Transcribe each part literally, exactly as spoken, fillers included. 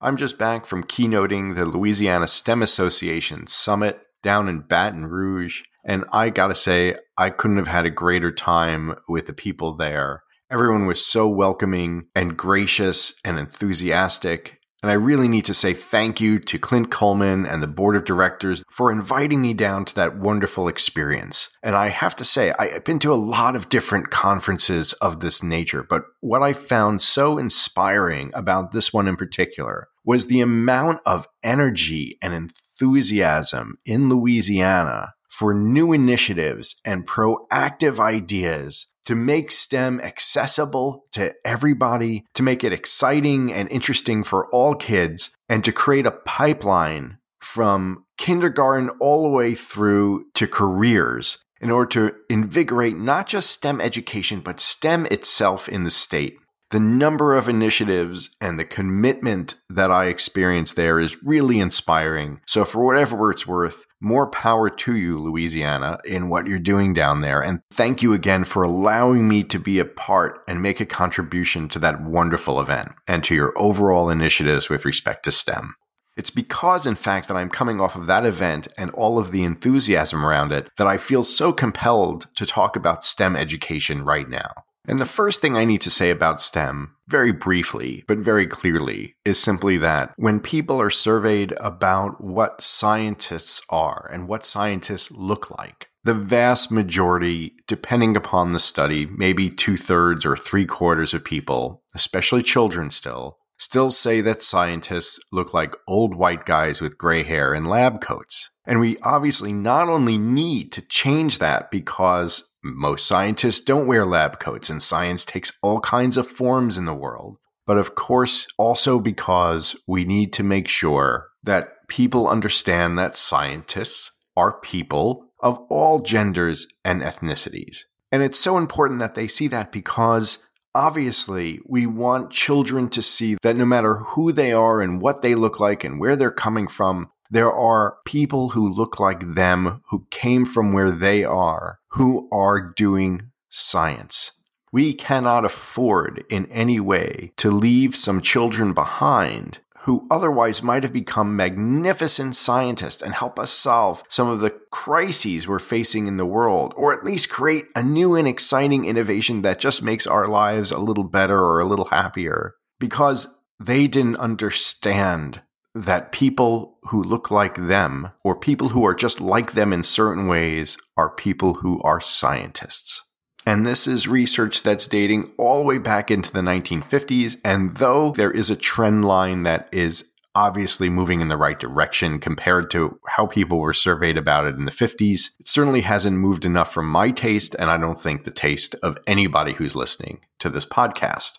I'm just back from keynoting the Louisiana STEM Association Summit down in Baton Rouge, and I gotta say, I couldn't have had a greater time with the people there. Everyone was so welcoming and gracious and enthusiastic, and I really need to say thank you to Clint Coleman and the board of directors for inviting me down to that wonderful experience. And I have to say, I've been to a lot of different conferences of this nature, but what I found so inspiring about this one in particular was the amount of energy and enthusiasm in Louisiana for new initiatives and proactive ideas to make STEM accessible to everybody, to make it exciting and interesting for all kids, and to create a pipeline from kindergarten all the way through to careers in order to invigorate not just STEM education, but STEM itself in the state. The number of initiatives and the commitment that I experienced there is really inspiring. So for whatever it's worth, more power to you, Louisiana, in what you're doing down there. And thank you again for allowing me to be a part and make a contribution to that wonderful event and to your overall initiatives with respect to STEM. It's because, in fact, that I'm coming off of that event and all of the enthusiasm around it that I feel so compelled to talk about STEM education right now. And the first thing I need to say about STEM, very briefly, but very clearly, is simply that when people are surveyed about what scientists are and what scientists look like, the vast majority, depending upon the study, maybe two-thirds or three-quarters of people, especially children still, still say that scientists look like old white guys with gray hair and lab coats. And we obviously not only need to change that because most scientists don't wear lab coats, and science takes all kinds of forms in the world. But of course, also because we need to make sure that people understand that scientists are people of all genders and ethnicities. And it's so important that they see that because obviously we want children to see that no matter who they are and what they look like and where they're coming from, there are people who look like them, who came from where they are, who are doing science. We cannot afford in any way to leave some children behind who otherwise might have become magnificent scientists and help us solve some of the crises we're facing in the world, or at least create a new and exciting innovation that just makes our lives a little better or a little happier, because they didn't understand that people who look like them, or people who are just like them in certain ways, are people who are scientists. And this is research that's dating all the way back into the nineteen fifties, and though there is a trend line that is obviously moving in the right direction compared to how people were surveyed about it in the fifties, it certainly hasn't moved enough for my taste, and I don't think the taste of anybody who's listening to this podcast.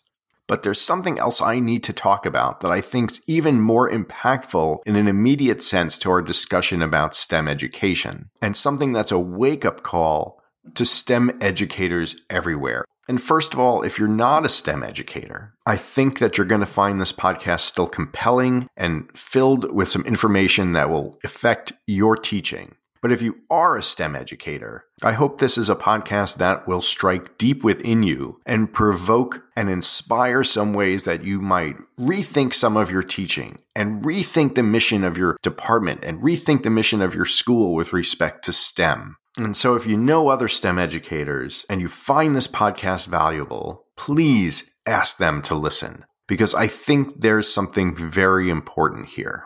But there's something else I need to talk about that I think's even more impactful in an immediate sense to our discussion about STEM education, and something that's a wake-up call to STEM educators everywhere. And first of all, if you're not a STEM educator, I think that you're going to find this podcast still compelling and filled with some information that will affect your teaching. But if you are a STEM educator, I hope this is a podcast that will strike deep within you and provoke and inspire some ways that you might rethink some of your teaching and rethink the mission of your department and rethink the mission of your school with respect to STEM. And so if you know other STEM educators and you find this podcast valuable, please ask them to listen, because I think there's something very important here.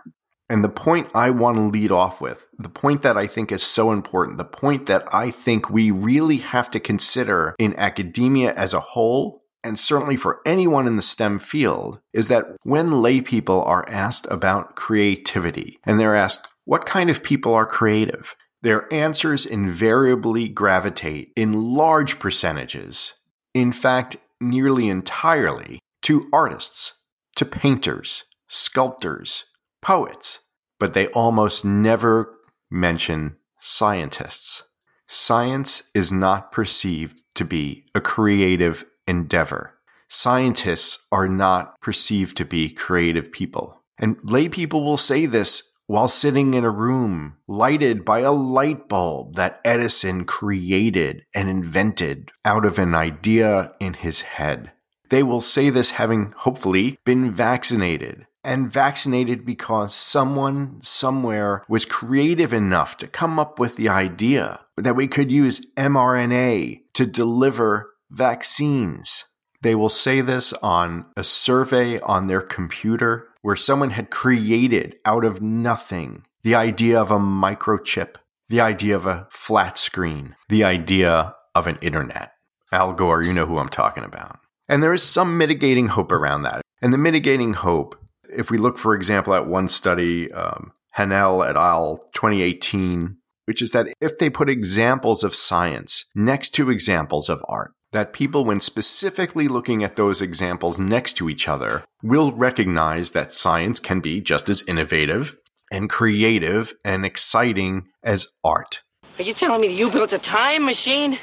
And the point I want to lead off with, the point that I think is so important, the point that I think we really have to consider in academia as a whole, and certainly for anyone in the STEM field, is that when lay people are asked about creativity, and they're asked, what kind of people are creative? Their answers invariably gravitate in large percentages, in fact, nearly entirely, to artists, to painters, sculptors, poets, but they almost never mention scientists. Science is not perceived to be a creative endeavor. Scientists are not perceived to be creative people. And lay people will say this while sitting in a room lighted by a light bulb that Edison created and invented out of an idea in his head. They will say this having, hopefully, been vaccinated and vaccinated because someone somewhere was creative enough to come up with the idea that we could use M R N A to deliver vaccines. They will say this on a survey on their computer where someone had created out of nothing the idea of a microchip, the idea of a flat screen, the idea of an internet. Al Gore, you know who I'm talking about. And there is some mitigating hope around that. And the mitigating hope, if we look, for example, at one study, um, Hanel et al., twenty eighteen, which is that if they put examples of science next to examples of art, that people, when specifically looking at those examples next to each other, will recognize that science can be just as innovative and creative and exciting as art. Are you telling me that you built a time machine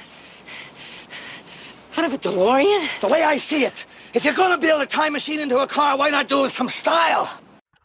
out of a DeLorean? The way I see it, if you're going to build a time machine into a car, why not do it with some style?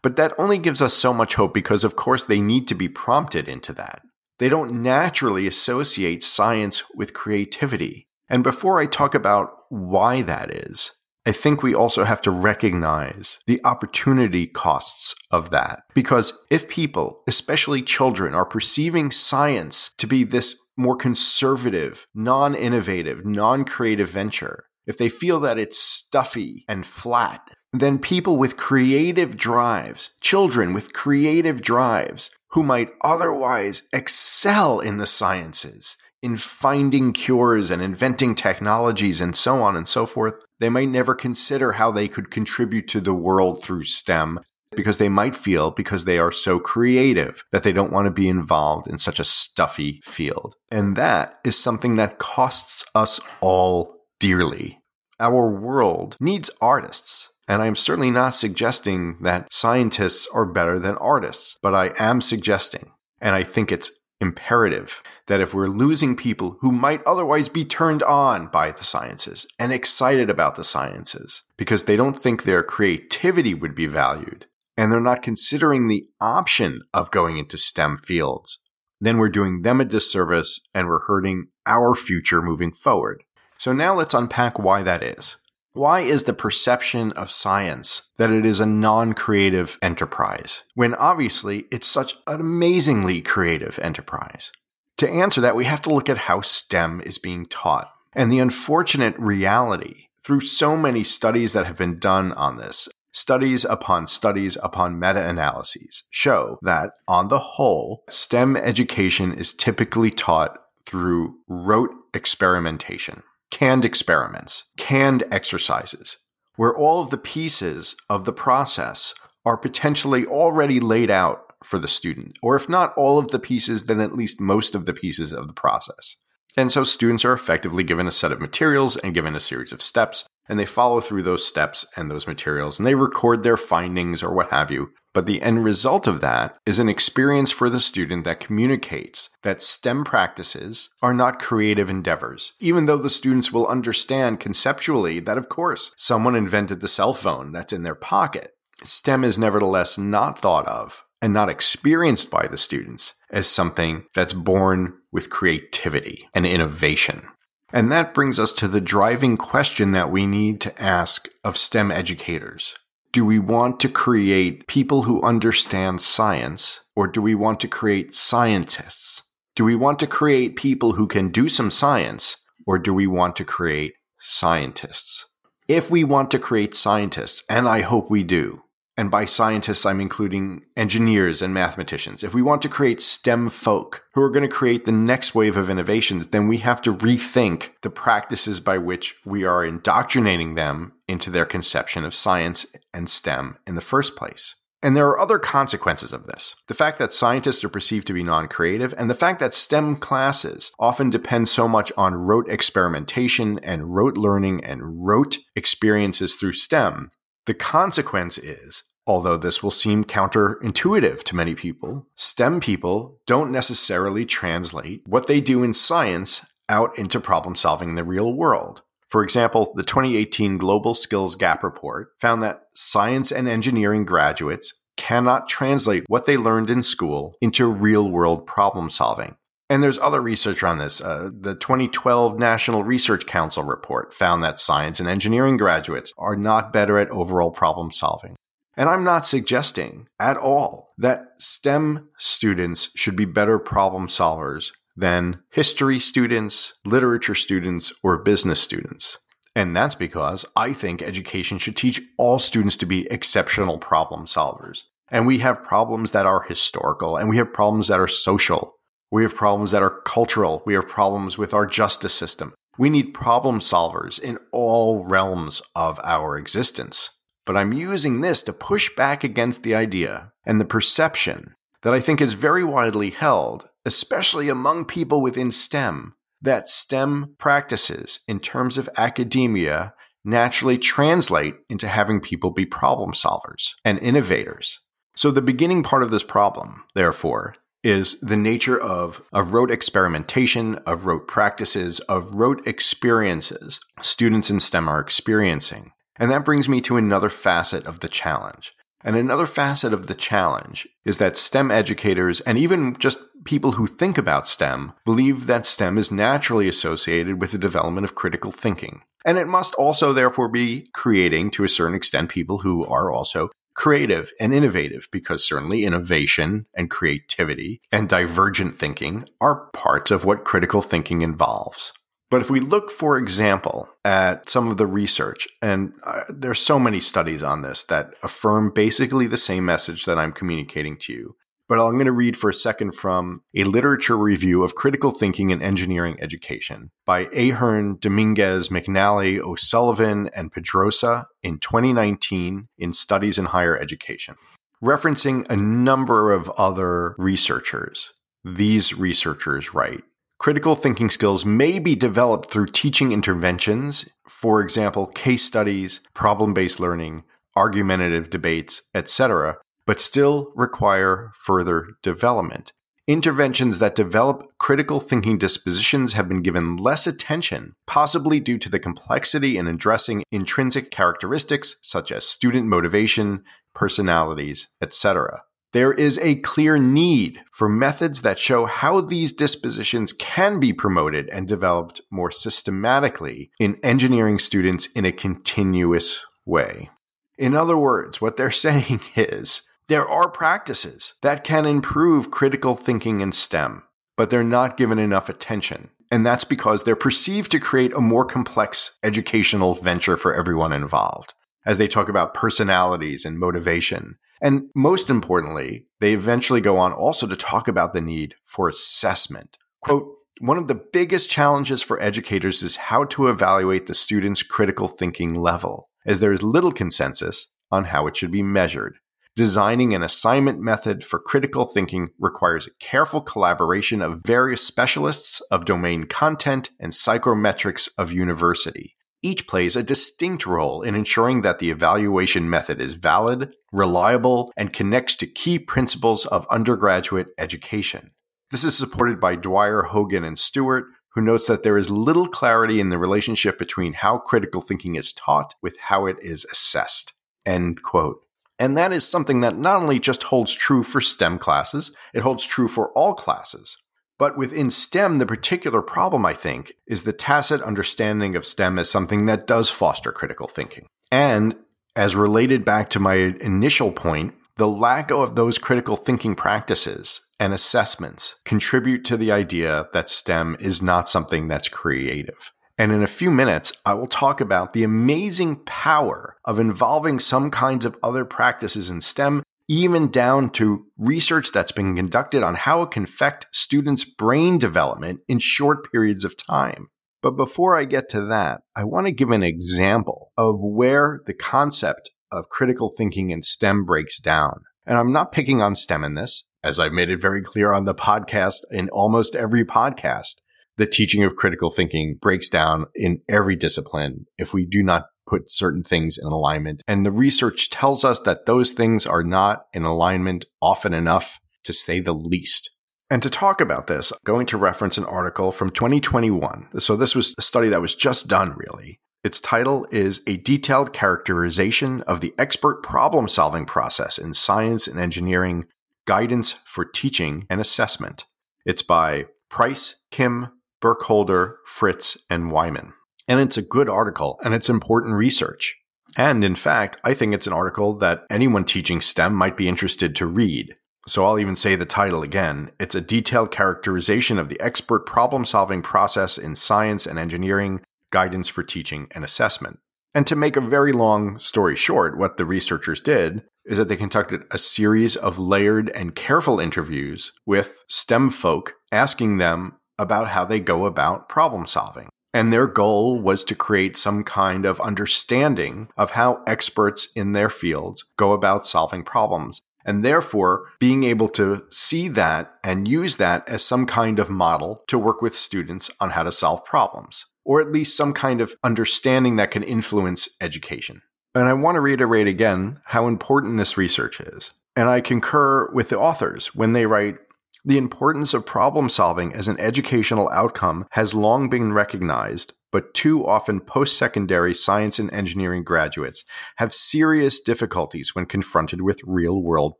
But that only gives us so much hope because, of course, they need to be prompted into that. They don't naturally associate science with creativity. And before I talk about why that is, I think we also have to recognize the opportunity costs of that. Because if people, especially children, are perceiving science to be this more conservative, non-innovative, non-creative venture, if they feel that it's stuffy and flat, then people with creative drives, children with creative drives, who might otherwise excel in the sciences, in finding cures and inventing technologies and so on and so forth, they might never consider how they could contribute to the world through STEM because they might feel, because they are so creative, that they don't want to be involved in such a stuffy field. And that is something that costs us all dearly. Our world needs artists. And I'm certainly not suggesting that scientists are better than artists, but I am suggesting, and I think it's imperative, that if we're losing people who might otherwise be turned on by the sciences and excited about the sciences because they don't think their creativity would be valued and they're not considering the option of going into STEM fields, then we're doing them a disservice and we're hurting our future moving forward. So now let's unpack why that is. Why is the perception of science that it is a non-creative enterprise, when obviously it's such an amazingly creative enterprise? To answer that, we have to look at how STEM is being taught. And the unfortunate reality, through so many studies that have been done on this, studies upon studies upon meta-analyses, show that, on the whole, STEM education is typically taught through rote experimentation. Canned experiments, canned exercises, where all of the pieces of the process are potentially already laid out for the student, or if not all of the pieces, then at least most of the pieces of the process. And so students are effectively given a set of materials and given a series of steps, and they follow through those steps and those materials, and they record their findings or what have you. But the end result of that is an experience for the student that communicates that STEM practices are not creative endeavors, even though the students will understand conceptually that, of course, someone invented the cell phone that's in their pocket. STEM is nevertheless not thought of and not experienced by the students as something that's born with creativity and innovation. And that brings us to the driving question that we need to ask of STEM educators. Do we want to create people who understand science, or do we want to create scientists? Do we want to create people who can do some science, or do we want to create scientists? If we want to create scientists, and I hope we do, and by scientists I'm including engineers and mathematicians, if we want to create STEM folk who are going to create the next wave of innovations, then we have to rethink the practices by which we are indoctrinating them into their conception of science and STEM in the first place. And there are other consequences of this. The fact that scientists are perceived to be non-creative, and the fact that STEM classes often depend so much on rote experimentation and rote learning and rote experiences through STEM. The consequence is, although this will seem counterintuitive to many people, STEM people don't necessarily translate what they do in science out into problem solving in the real world. For example, the twenty eighteen Global Skills Gap Report found that science and engineering graduates cannot translate what they learned in school into real-world problem solving. And there's other research on this. Uh, the twenty twelve National Research Council report found that science and engineering graduates are not better at overall problem solving. And I'm not suggesting at all that STEM students should be better problem solvers than history students, literature students, or business students. And that's because I think education should teach all students to be exceptional problem solvers. And we have problems that are historical, and we have problems that are social. We have problems that are cultural. We have problems with our justice system. We need problem solvers in all realms of our existence. But I'm using this to push back against the idea and the perception that I think is very widely held, especially among people within STEM, that STEM practices in terms of academia naturally translate into having people be problem solvers and innovators. So the beginning part of this problem, therefore, is the nature of, of rote experimentation, of rote practices, of rote experiences students in STEM are experiencing. And that brings me to another facet of the challenge. And another facet of the challenge is that STEM educators, and even just people who think about STEM, believe that STEM is naturally associated with the development of critical thinking. And it must also therefore be creating, to a certain extent, people who are also creative and innovative, because certainly innovation and creativity and divergent thinking are parts of what critical thinking involves. But if we look, for example, at some of the research, and uh, there are so many studies on this that affirm basically the same message that I'm communicating to you. But I'm going to read for a second from a literature review of critical thinking in engineering education by Ahern, Dominguez, McNally, O'Sullivan, and Pedrosa in twenty nineteen in Studies in Higher Education. Referencing a number of other researchers, these researchers write, critical thinking skills may be developed through teaching interventions, for example, case studies, problem-based learning, argumentative debates, et cetera, but still require further development. Interventions that develop critical thinking dispositions have been given less attention, possibly due to the complexity in addressing intrinsic characteristics such as student motivation, personalities, et cetera. There is a clear need for methods that show how these dispositions can be promoted and developed more systematically in engineering students in a continuous way. In other words, what they're saying is, there are practices that can improve critical thinking in STEM, but they're not given enough attention. And that's because they're perceived to create a more complex educational venture for everyone involved, as they talk about personalities and motivation. And most importantly, they eventually go on also to talk about the need for assessment. Quote, one of the biggest challenges for educators is how to evaluate the students' critical thinking level, as there is little consensus on how it should be measured. Designing an assignment method for critical thinking requires a careful collaboration of various specialists of domain content and psychometrics of university. Each plays a distinct role in ensuring that the evaluation method is valid, reliable, and connects to key principles of undergraduate education. This is supported by Dwyer, Hogan, and Stewart, who notes that there is little clarity in the relationship between how critical thinking is taught with how it is assessed. End quote. And that is something that not only just holds true for STEM classes, it holds true for all classes. But within STEM, the particular problem, I think, is the tacit understanding of STEM as something that does foster critical thinking. And as related back to my initial point, the lack of those critical thinking practices and assessments contribute to the idea that STEM is not something that's creative. And in a few minutes, I will talk about the amazing power of involving some kinds of other practices in STEM, even down to research that's been conducted on how it can affect students' brain development in short periods of time. But before I get to that, I want to give an example of where the concept of critical thinking in STEM breaks down. And I'm not picking on STEM in this, as I've made it very clear on the podcast in almost every podcast. The teaching of critical thinking breaks down in every discipline if we do not put certain things in alignment. And the research tells us that those things are not in alignment often enough, to say the least. And to talk about this, I'm going to reference an article from twenty twenty-one. So this was a study that was just done, really. Its title is A Detailed Characterization of the Expert Problem-Solving Process in Science and Engineering, Guidance for Teaching and Assessment. It's by Price, Kim, Burkholder, Fritz, and Wyman. And it's a good article, and it's important research. And in fact, I think it's an article that anyone teaching STEM might be interested to read. So I'll even say the title again. It's a detailed characterization of the expert problem-solving process in science and engineering, guidance for teaching and assessment. And to make a very long story short, what the researchers did is that they conducted a series of layered and careful interviews with STEM folk, asking them about how they go about problem solving. And their goal was to create some kind of understanding of how experts in their fields go about solving problems, and therefore being able to see that and use that as some kind of model to work with students on how to solve problems, or at least some kind of understanding that can influence education. And I want to reiterate again how important this research is. And I concur with the authors when they write, "The importance of problem solving as an educational outcome has long been recognized, but too often post-secondary science and engineering graduates have serious difficulties when confronted with real-world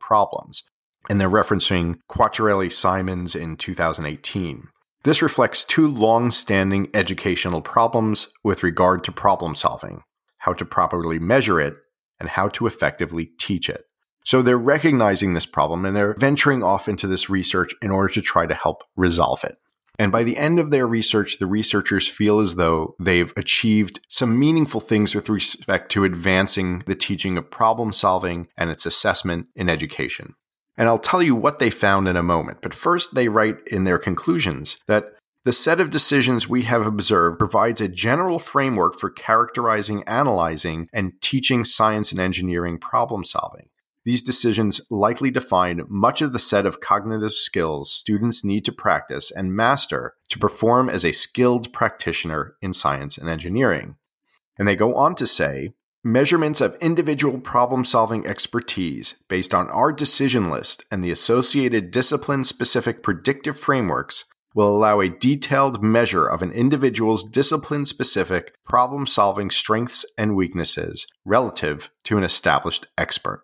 problems." And they're referencing Quattrelli Simons in two thousand eighteen. This reflects two long-standing educational problems with regard to problem solving: how to properly measure it and how to effectively teach it. So they're recognizing this problem and they're venturing off into this research in order to try to help resolve it. And by the end of their research, the researchers feel as though they've achieved some meaningful things with respect to advancing the teaching of problem solving and its assessment in education. And I'll tell you what they found in a moment. But first, they write in their conclusions that the set of decisions we have observed provides a general framework for characterizing, analyzing, and teaching science and engineering problem solving. These decisions likely define much of the set of cognitive skills students need to practice and master to perform as a skilled practitioner in science and engineering. And they go on to say, measurements of individual problem-solving expertise based on our decision list and the associated discipline-specific predictive frameworks will allow a detailed measure of an individual's discipline-specific problem-solving strengths and weaknesses relative to an established expert.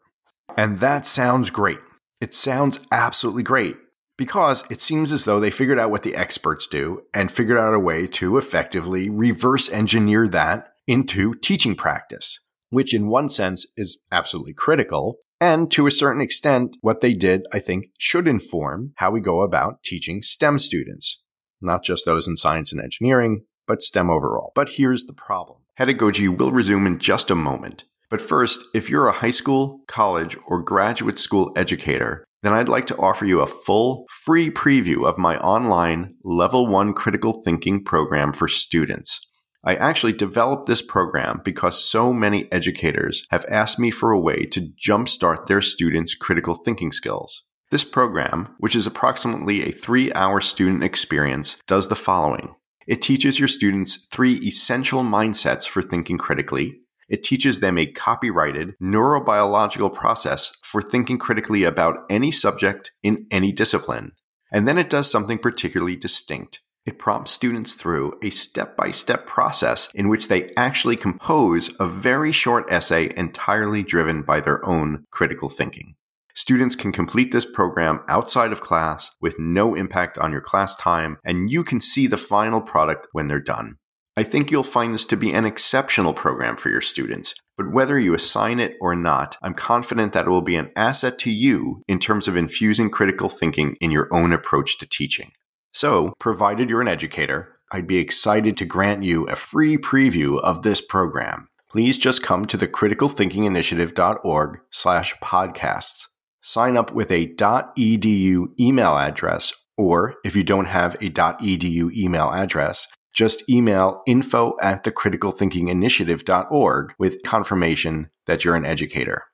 And that sounds great. It sounds absolutely great because it seems as though they figured out what the experts do and figured out a way to effectively reverse engineer that into teaching practice, which in one sense is absolutely critical. And to a certain extent, what they did, I think, should inform how we go about teaching STEM students, not just those in science and engineering, but STEM overall. But here's the problem. Hedagogy will resume in just a moment. But first, if you're a high school, college, or graduate school educator, then I'd like to offer you a full, free preview of my online Level one Critical Thinking program for students. I actually developed this program because so many educators have asked me for a way to jumpstart their students' critical thinking skills. This program, which is approximately a three-hour student experience, does the following. It teaches your students three essential mindsets for thinking critically. It teaches them a copyrighted neurobiological process for thinking critically about any subject in any discipline. And then it does something particularly distinct. It prompts students through a step-by-step process in which they actually compose a very short essay entirely driven by their own critical thinking. Students can complete this program outside of class with no impact on your class time, and you can see the final product when they're done. I think you'll find this to be an exceptional program for your students, but whether you assign it or not, I'm confident that it will be an asset to you in terms of infusing critical thinking in your own approach to teaching. So, provided you're an educator, I'd be excited to grant you a free preview of this program. Please just come to the criticalthinkinginitiative.org slash podcasts. Sign up with a .edu email address, or if you don't have a .edu email address, just email info at thecriticalthinkinginitiative.org with confirmation that you're an educator.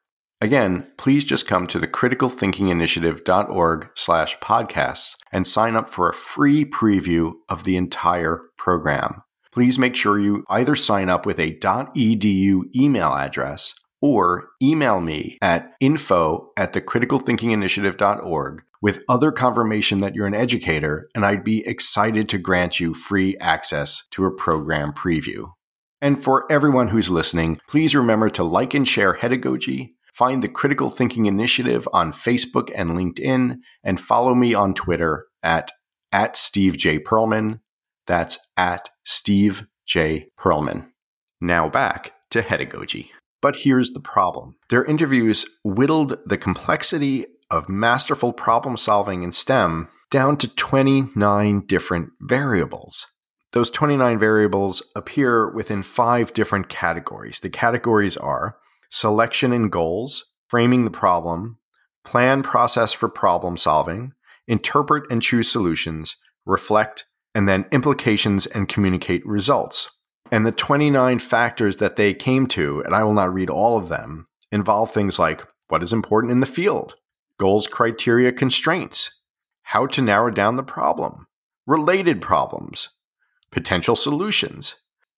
Again, please just come to thecriticalthinkinginitiative.org slash podcasts and sign up for a free preview of the entire program. Please make sure you either sign up with a .edu email address or email me at info at thecriticalthinkinginitiative.org with other confirmation that you're an educator, and I'd be excited to grant you free access to a program preview. And for everyone who's listening, please remember to like and share Hedagogy, find the Critical Thinking Initiative on Facebook and LinkedIn, and follow me on Twitter at, at Steve J. Perlman. That's at Steve J. Perlman. Now back to Hedagogy. But here's the problem. Their interviews whittled the complexity of masterful problem solving in STEM down to twenty-nine different variables. Those twenty-nine variables appear within five different categories. The categories are selection and goals, framing the problem, plan process for problem solving, interpret and choose solutions, reflect, and then implications and communicate results. And the twenty-nine factors that they came to, and I will not read all of them, involve things like what is important in the field, goals, criteria, constraints, how to narrow down the problem, related problems, potential solutions,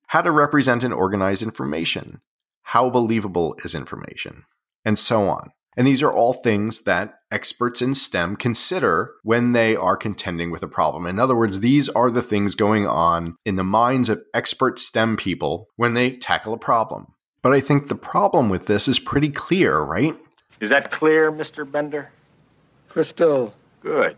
how to represent and organize information, how believable is information, and so on. And these are all things that experts in STEM consider when they are contending with a problem. In other words, these are the things going on in the minds of expert STEM people when they tackle a problem. But I think the problem with this is pretty clear, right? Is that clear, Mister Bender? Crystal. Good.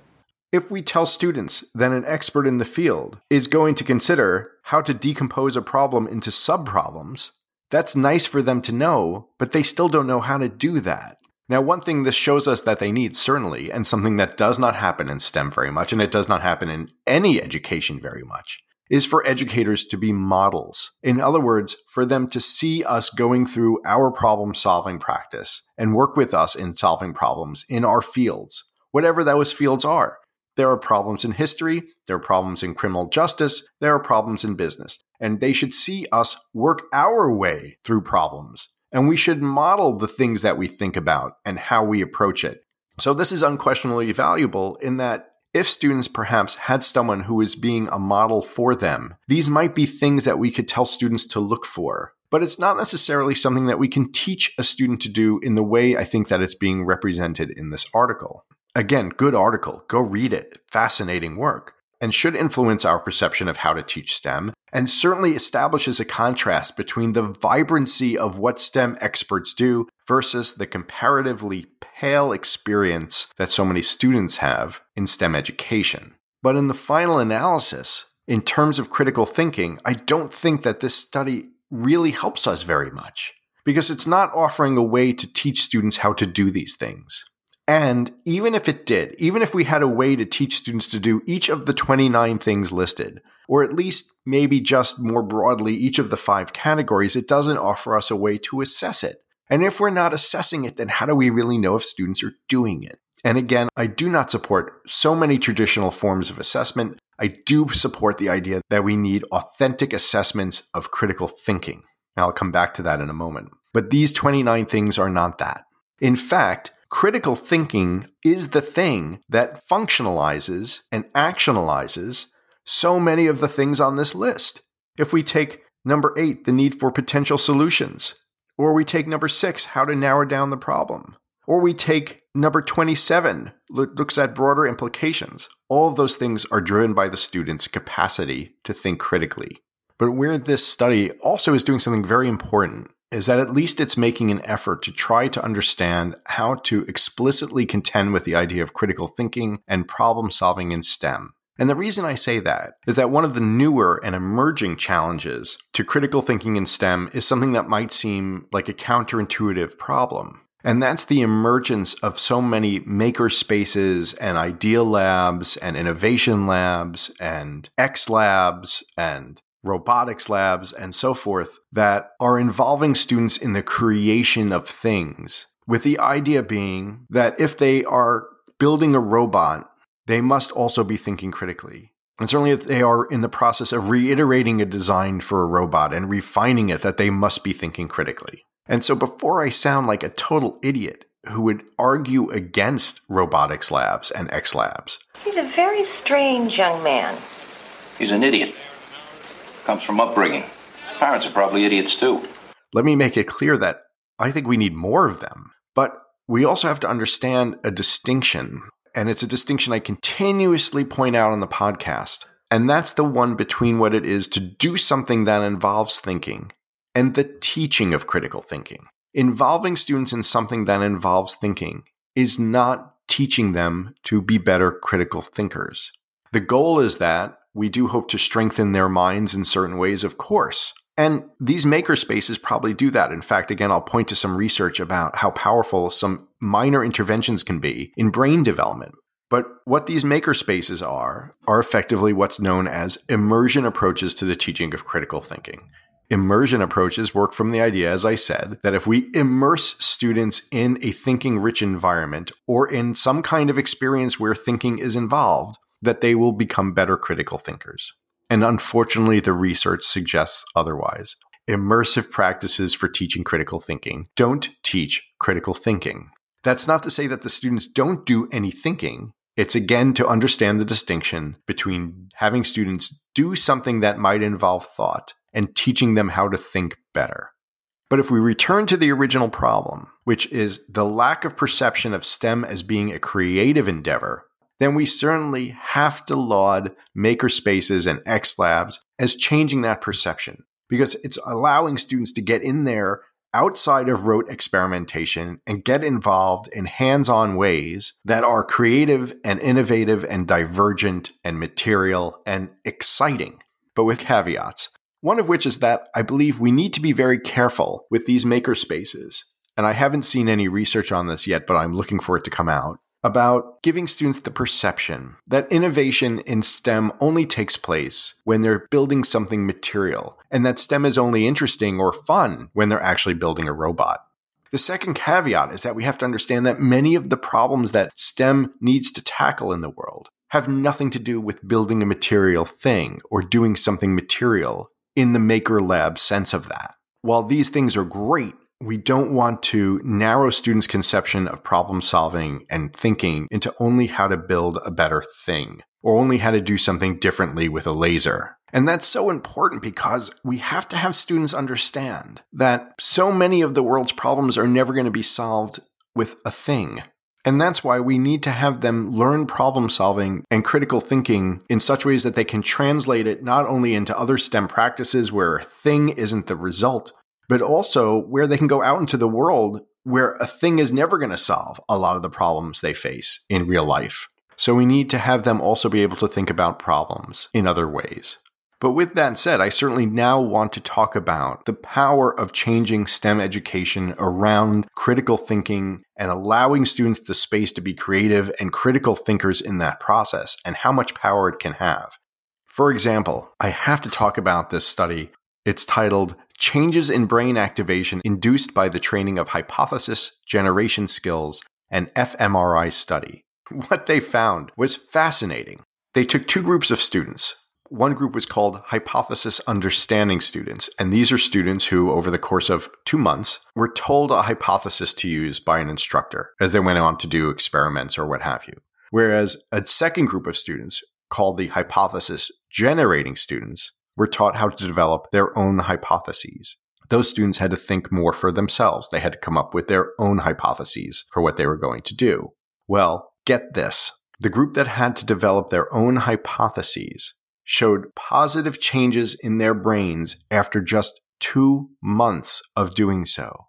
If we tell students that an expert in the field is going to consider how to decompose a problem into subproblems, that's nice for them to know, but they still don't know how to do that. Now, one thing this shows us that they need, certainly, and something that does not happen in STEM very much, and it does not happen in any education very much, is for educators to be models. In other words, for them to see us going through our problem-solving practice and work with us in solving problems in our fields, whatever those fields are. There are problems in history, there are problems in criminal justice, there are problems in business, and they should see us work our way through problems. And we should model the things that we think about and how we approach it. So this is unquestionably valuable in that if students perhaps had someone who is being a model for them, these might be things that we could tell students to look for. But it's not necessarily something that we can teach a student to do in the way I think that it's being represented in this article. Again, good article. Go read it. Fascinating work. And should influence our perception of how to teach STEM, and certainly establishes a contrast between the vibrancy of what STEM experts do versus the comparatively pale experience that so many students have in STEM education. But in the final analysis, in terms of critical thinking, I don't think that this study really helps us very much, because it's not offering a way to teach students how to do these things. And even if it did, even if we had a way to teach students to do each of the twenty-nine things listed, or at least maybe just more broadly each of the five categories, it doesn't offer us a way to assess it. And if we're not assessing it, then how do we really know if students are doing it? And again, I do not support so many traditional forms of assessment. I do support the idea that we need authentic assessments of critical thinking. And I'll come back to that in a moment. But these twenty-nine things are not that. In fact, critical thinking is the thing that functionalizes and actionalizes so many of the things on this list. If we take number eight, the need for potential solutions, or we take number six, how to narrow down the problem, or we take number twenty-seven, looks at broader implications, all of those things are driven by the student's capacity to think critically. But where this study also is doing something very important is that at least it's making an effort to try to understand how to explicitly contend with the idea of critical thinking and problem solving in STEM. And the reason I say that is that one of the newer and emerging challenges to critical thinking in STEM is something that might seem like a counterintuitive problem. And that's the emergence of so many maker spaces and idea labs and innovation labs and X labs and robotics labs, and so forth, that are involving students in the creation of things, with the idea being that if they are building a robot, they must also be thinking critically. And certainly if they are in the process of reiterating a design for a robot and refining it, that they must be thinking critically. And so before I sound like a total idiot who would argue against robotics labs and X labs. He's a very strange young man. He's an idiot. Comes from upbringing. Parents are probably idiots too. Let me make it clear that I think we need more of them, but we also have to understand a distinction, and it's a distinction I continuously point out on the podcast, and that's the one between what it is to do something that involves thinking and the teaching of critical thinking. Involving students in something that involves thinking is not teaching them to be better critical thinkers. The goal is that we do hope to strengthen their minds in certain ways, of course, And these maker spaces probably do that. In fact, again, I'll point to some research about how powerful some minor interventions can be in brain development. But what these maker spaces are, are effectively what's known as immersion approaches to the teaching of critical thinking. Immersion approaches work from the idea, as I said, that if we immerse students in a thinking-rich environment or in some kind of experience where thinking is involved, that they will become better critical thinkers. And unfortunately, the research suggests otherwise. Immersive practices for teaching critical thinking don't teach critical thinking. That's not to say that the students don't do any thinking. It's again to understand the distinction between having students do something that might involve thought and teaching them how to think better. But if we return to the original problem, which is the lack of perception of STEM as being a creative endeavor, then we certainly have to laud makerspaces and X-Labs as changing that perception, because it's allowing students to get in there outside of rote experimentation and get involved in hands-on ways that are creative and innovative and divergent and material and exciting, but with caveats. One of which is that I believe we need to be very careful with these makerspaces, and I haven't seen any research on this yet, but I'm looking for it to come out, about giving students the perception that innovation in STEM only takes place when they're building something material, and that STEM is only interesting or fun when they're actually building a robot. The second caveat is that we have to understand that many of the problems that STEM needs to tackle in the world have nothing to do with building a material thing or doing something material in the maker lab sense of that. While these things are great, we don't want to narrow students' conception of problem solving and thinking into only how to build a better thing, or only how to do something differently with a laser. And that's so important because we have to have students understand that so many of the world's problems are never going to be solved with a thing. And that's why we need to have them learn problem solving and critical thinking in such ways that they can translate it not only into other STEM practices where a thing isn't the result, but also where they can go out into the world where a thing is never going to solve a lot of the problems they face in real life. So we need to have them also be able to think about problems in other ways. But with that said, I certainly now want to talk about the power of changing STEM education around critical thinking and allowing students the space to be creative and critical thinkers in that process, and how much power it can have. For example, I have to talk about this study. It's titled Changes in Brain Activation Induced by the Training of Hypothesis Generation Skills, an fMRI Study. What they found was fascinating. They took two groups of students. One group was called hypothesis understanding students, and these are students who, over the course of two months, were told a hypothesis to use by an instructor as they went on to do experiments or what have you. Whereas a second group of students, called the hypothesis generating students, were taught how to develop their own hypotheses. Those students had to think more for themselves. They had to come up with their own hypotheses for what they were going to do. Well, get this. The group that had to develop their own hypotheses showed positive changes in their brains after just two months of doing so.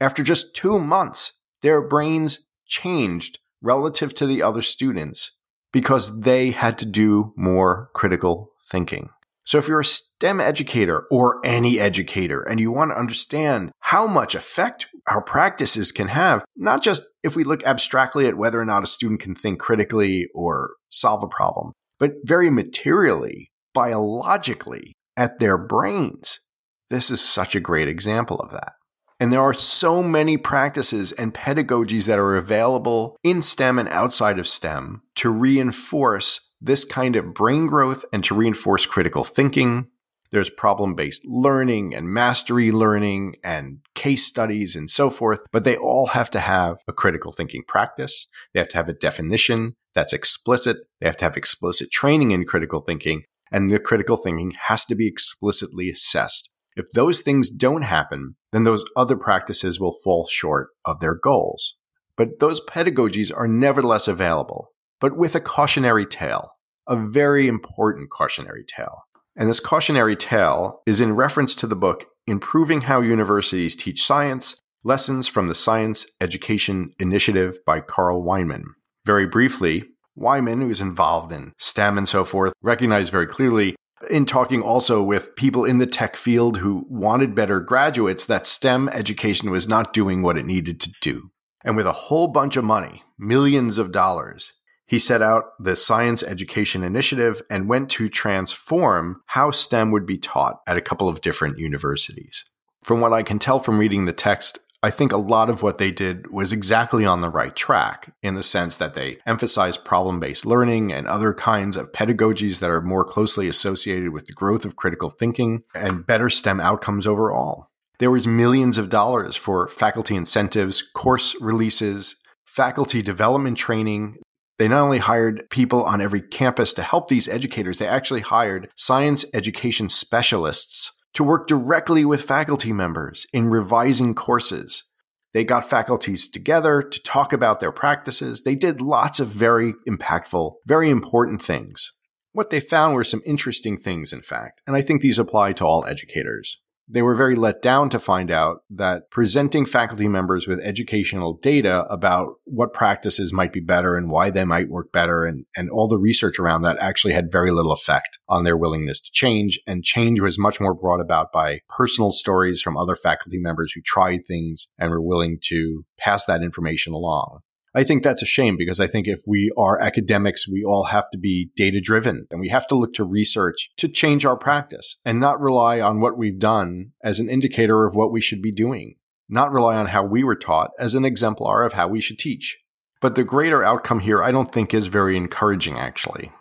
After just two months, their brains changed relative to the other students because they had to do more critical thinking. So if you're a STEM educator or any educator and you want to understand how much effect our practices can have, not just if we look abstractly at whether or not a student can think critically or solve a problem, but very materially, biologically, at their brains, this is such a great example of that. And there are so many practices and pedagogies that are available in STEM and outside of STEM to reinforce this kind of brain growth and to reinforce critical thinking. There's problem-based learning and mastery learning and case studies and so forth, but they all have to have a critical thinking practice. They have to have a definition that's explicit. They have to have explicit training in critical thinking, and the critical thinking has to be explicitly assessed. If those things don't happen, then those other practices will fall short of their goals. But those pedagogies are nevertheless available, but with a cautionary tale, a very important cautionary tale. And this cautionary tale is in reference to the book, Improving How Universities Teach Science, Lessons from the Science Education Initiative by Carl Wieman. Very briefly, Wyman, who's involved in STEM and so forth, recognized very clearly in talking also with people in the tech field who wanted better graduates, that STEM education was not doing what it needed to do. And with a whole bunch of money, millions of dollars, he set out the Science Education Initiative and went to transform how STEM would be taught at a couple of different universities. From what I can tell from reading the text, I think a lot of what they did was exactly on the right track, in the sense that they emphasized problem-based learning and other kinds of pedagogies that are more closely associated with the growth of critical thinking and better STEM outcomes overall. There was millions of dollars for faculty incentives, course releases, faculty development training. They not only hired people on every campus to help these educators, they actually hired science education specialists to work directly with faculty members in revising courses. They got faculties together to talk about their practices. They did lots of very impactful, very important things. What they found were some interesting things, in fact, and I think these apply to all educators. They were very let down to find out that presenting faculty members with educational data about what practices might be better and why they might work better and, and all the research around that actually had very little effect on their willingness to change. And change was much more brought about by personal stories from other faculty members who tried things and were willing to pass that information along. I think that's a shame, because I think if we are academics, we all have to be data-driven, and we have to look to research to change our practice and not rely on what we've done as an indicator of what we should be doing, not rely on how we were taught as an exemplar of how we should teach. But the greater outcome here, I don't think, is very encouraging, actually.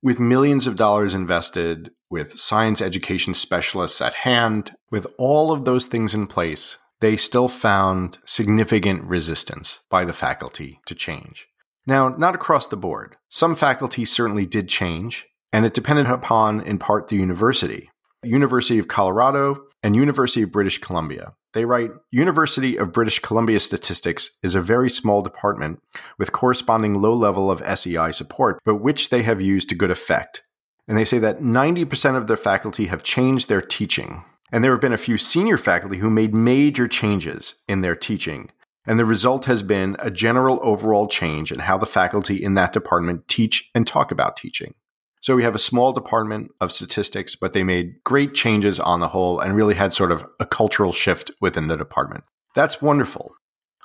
With millions of dollars invested, with science education specialists at hand, with all of those things in place, they still found significant resistance by the faculty to change. Now, not across the board. Some faculty certainly did change, and it depended upon, in part, the university. University of Colorado and University of British Columbia. They write, University of British Columbia Statistics is a very small department with corresponding low level of S E I support, but which they have used to good effect. And they say that ninety percent of their faculty have changed their teaching. And there have been a few senior faculty who made major changes in their teaching. And the result has been a general overall change in how the faculty in that department teach and talk about teaching. So we have a small department of statistics, but they made great changes on the whole and really had sort of a cultural shift within the department. That's wonderful.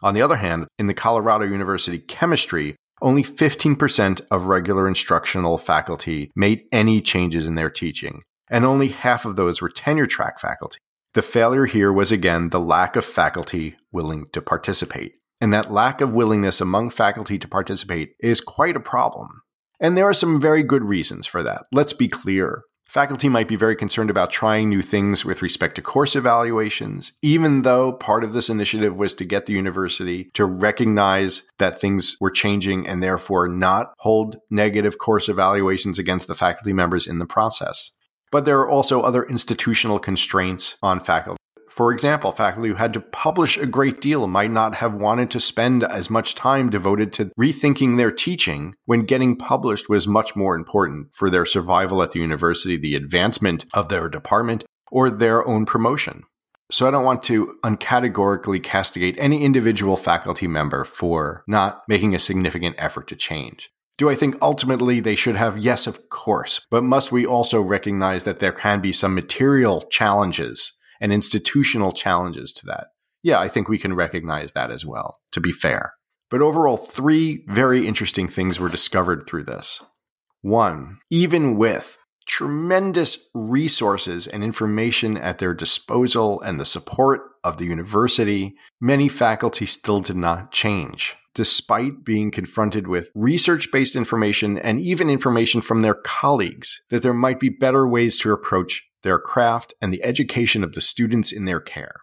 On the other hand, in the Colorado University chemistry, only fifteen percent of regular instructional faculty made any changes in their teaching. And only half of those were tenure-track faculty. The failure here was, again, the lack of faculty willing to participate. And that lack of willingness among faculty to participate is quite a problem. And there are some very good reasons for that. Let's be clear. Faculty might be very concerned about trying new things with respect to course evaluations, even though part of this initiative was to get the university to recognize that things were changing and therefore not hold negative course evaluations against the faculty members in the process. But there are also other institutional constraints on faculty. For example, faculty who had to publish a great deal might not have wanted to spend as much time devoted to rethinking their teaching when getting published was much more important for their survival at the university, the advancement of their department, or their own promotion. So I don't want to uncategorically castigate any individual faculty member for not making a significant effort to change. Do I think ultimately they should have? Yes, of course. But must we also recognize that there can be some material challenges and institutional challenges to that? Yeah, I think we can recognize that as well, to be fair. But overall, three very interesting things were discovered through this. One, even with tremendous resources and information at their disposal and the support of the university, many faculty still did not change, despite being confronted with research-based information and even information from their colleagues that there might be better ways to approach their craft and the education of the students in their care.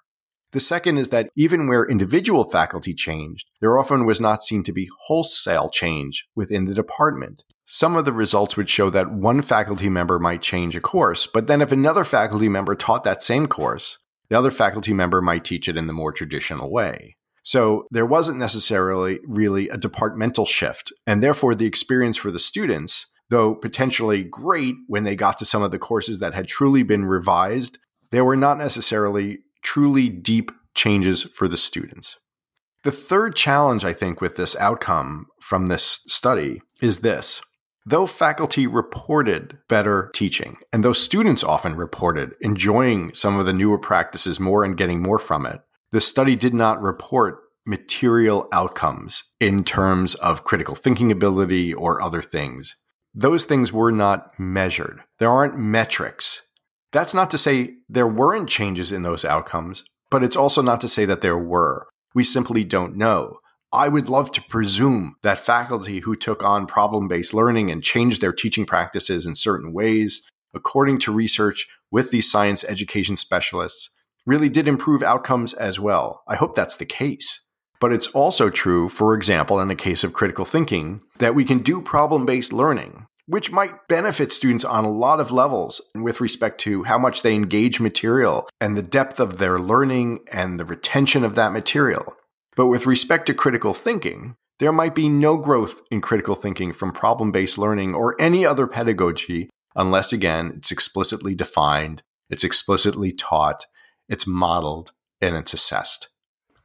The second is that even where individual faculty changed, there often was not seen to be wholesale change within the department. Some of the results would show that one faculty member might change a course, but then if another faculty member taught that same course, the other faculty member might teach it in the more traditional way. So there wasn't necessarily really a departmental shift, and therefore the experience for the students, though potentially great when they got to some of the courses that had truly been revised, there were not necessarily truly deep changes for the students. The third challenge, I think, with this outcome from this study is this. Though faculty reported better teaching, and though students often reported enjoying some of the newer practices more and getting more from it, the study did not report material outcomes in terms of critical thinking ability or other things. Those things were not measured. There aren't metrics. That's not to say there weren't changes in those outcomes, but it's also not to say that there were. We simply don't know. I would love to presume that faculty who took on problem-based learning and changed their teaching practices in certain ways, according to research with these science education specialists, really did improve outcomes as well. I hope that's the case. But it's also true, for example, in the case of critical thinking, that we can do problem-based learning, which might benefit students on a lot of levels with respect to how much they engage material and the depth of their learning and the retention of that material. But with respect to critical thinking, there might be no growth in critical thinking from problem-based learning or any other pedagogy unless, again, it's explicitly defined, it's explicitly taught, it's modeled, and it's assessed.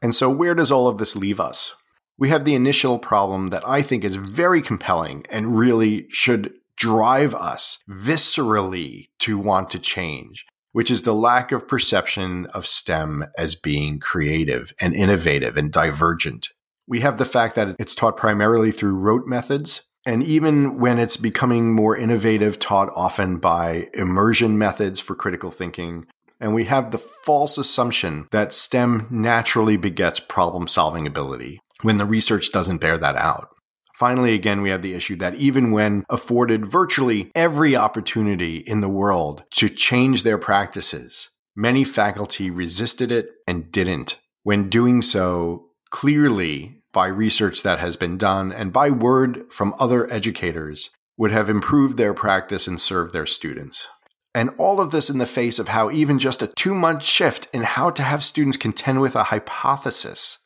And so where does all of this leave us? We have the initial problem that I think is very compelling and really should drive us viscerally to want to change, which is the lack of perception of STEM as being creative and innovative and divergent. We have the fact that it's taught primarily through rote methods, and even when it's becoming more innovative, taught often by immersion methods for critical thinking. And we have the false assumption that STEM naturally begets problem-solving ability, when the research doesn't bear that out. Finally, again, we have the issue that even when afforded virtually every opportunity in the world to change their practices, many faculty resisted it and didn't, when doing so clearly by research that has been done and by word from other educators would have improved their practice and served their students. And all of this in the face of how even just a two-month shift in how to have students contend with a hypothesis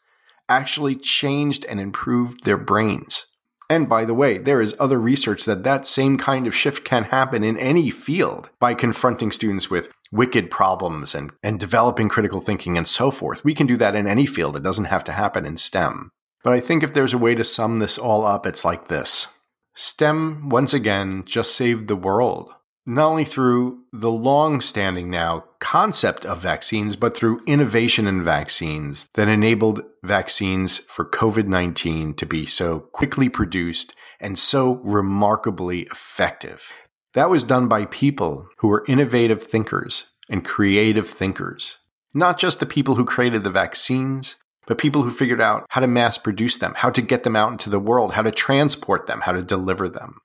actually changed and improved their brains. And by the way, there is other research that that same kind of shift can happen in any field by confronting students with wicked problems and, and developing critical thinking and so forth. We can do that in any field. It doesn't have to happen in STEM. But I think if there's a way to sum this all up, it's like this. STEM, once again, just saved the world, not only through the long-standing now concept of vaccines, but through innovation in vaccines that enabled vaccines for COVID nineteen to be so quickly produced and so remarkably effective. That was done by people who were innovative thinkers and creative thinkers, not just the people who created the vaccines, but people who figured out how to mass produce them, how to get them out into the world, how to transport them, how to deliver them.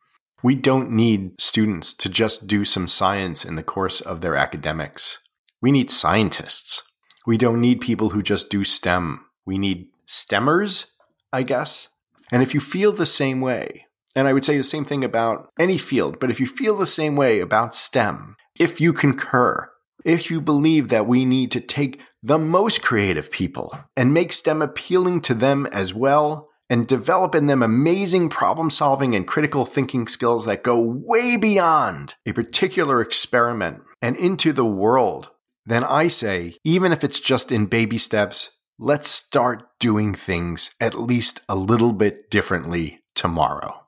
We don't need students to just do some science in the course of their academics. We need scientists. We don't need people who just do STEM. We need STEMmers, I guess. And if you feel the same way, and I would say the same thing about any field, but if you feel the same way about STEM, if you concur, if you believe that we need to take the most creative people and make STEM appealing to them as well, and develop in them amazing problem-solving and critical thinking skills that go way beyond a particular experiment and into the world, then I say, even if it's just in baby steps, let's start doing things at least a little bit differently tomorrow.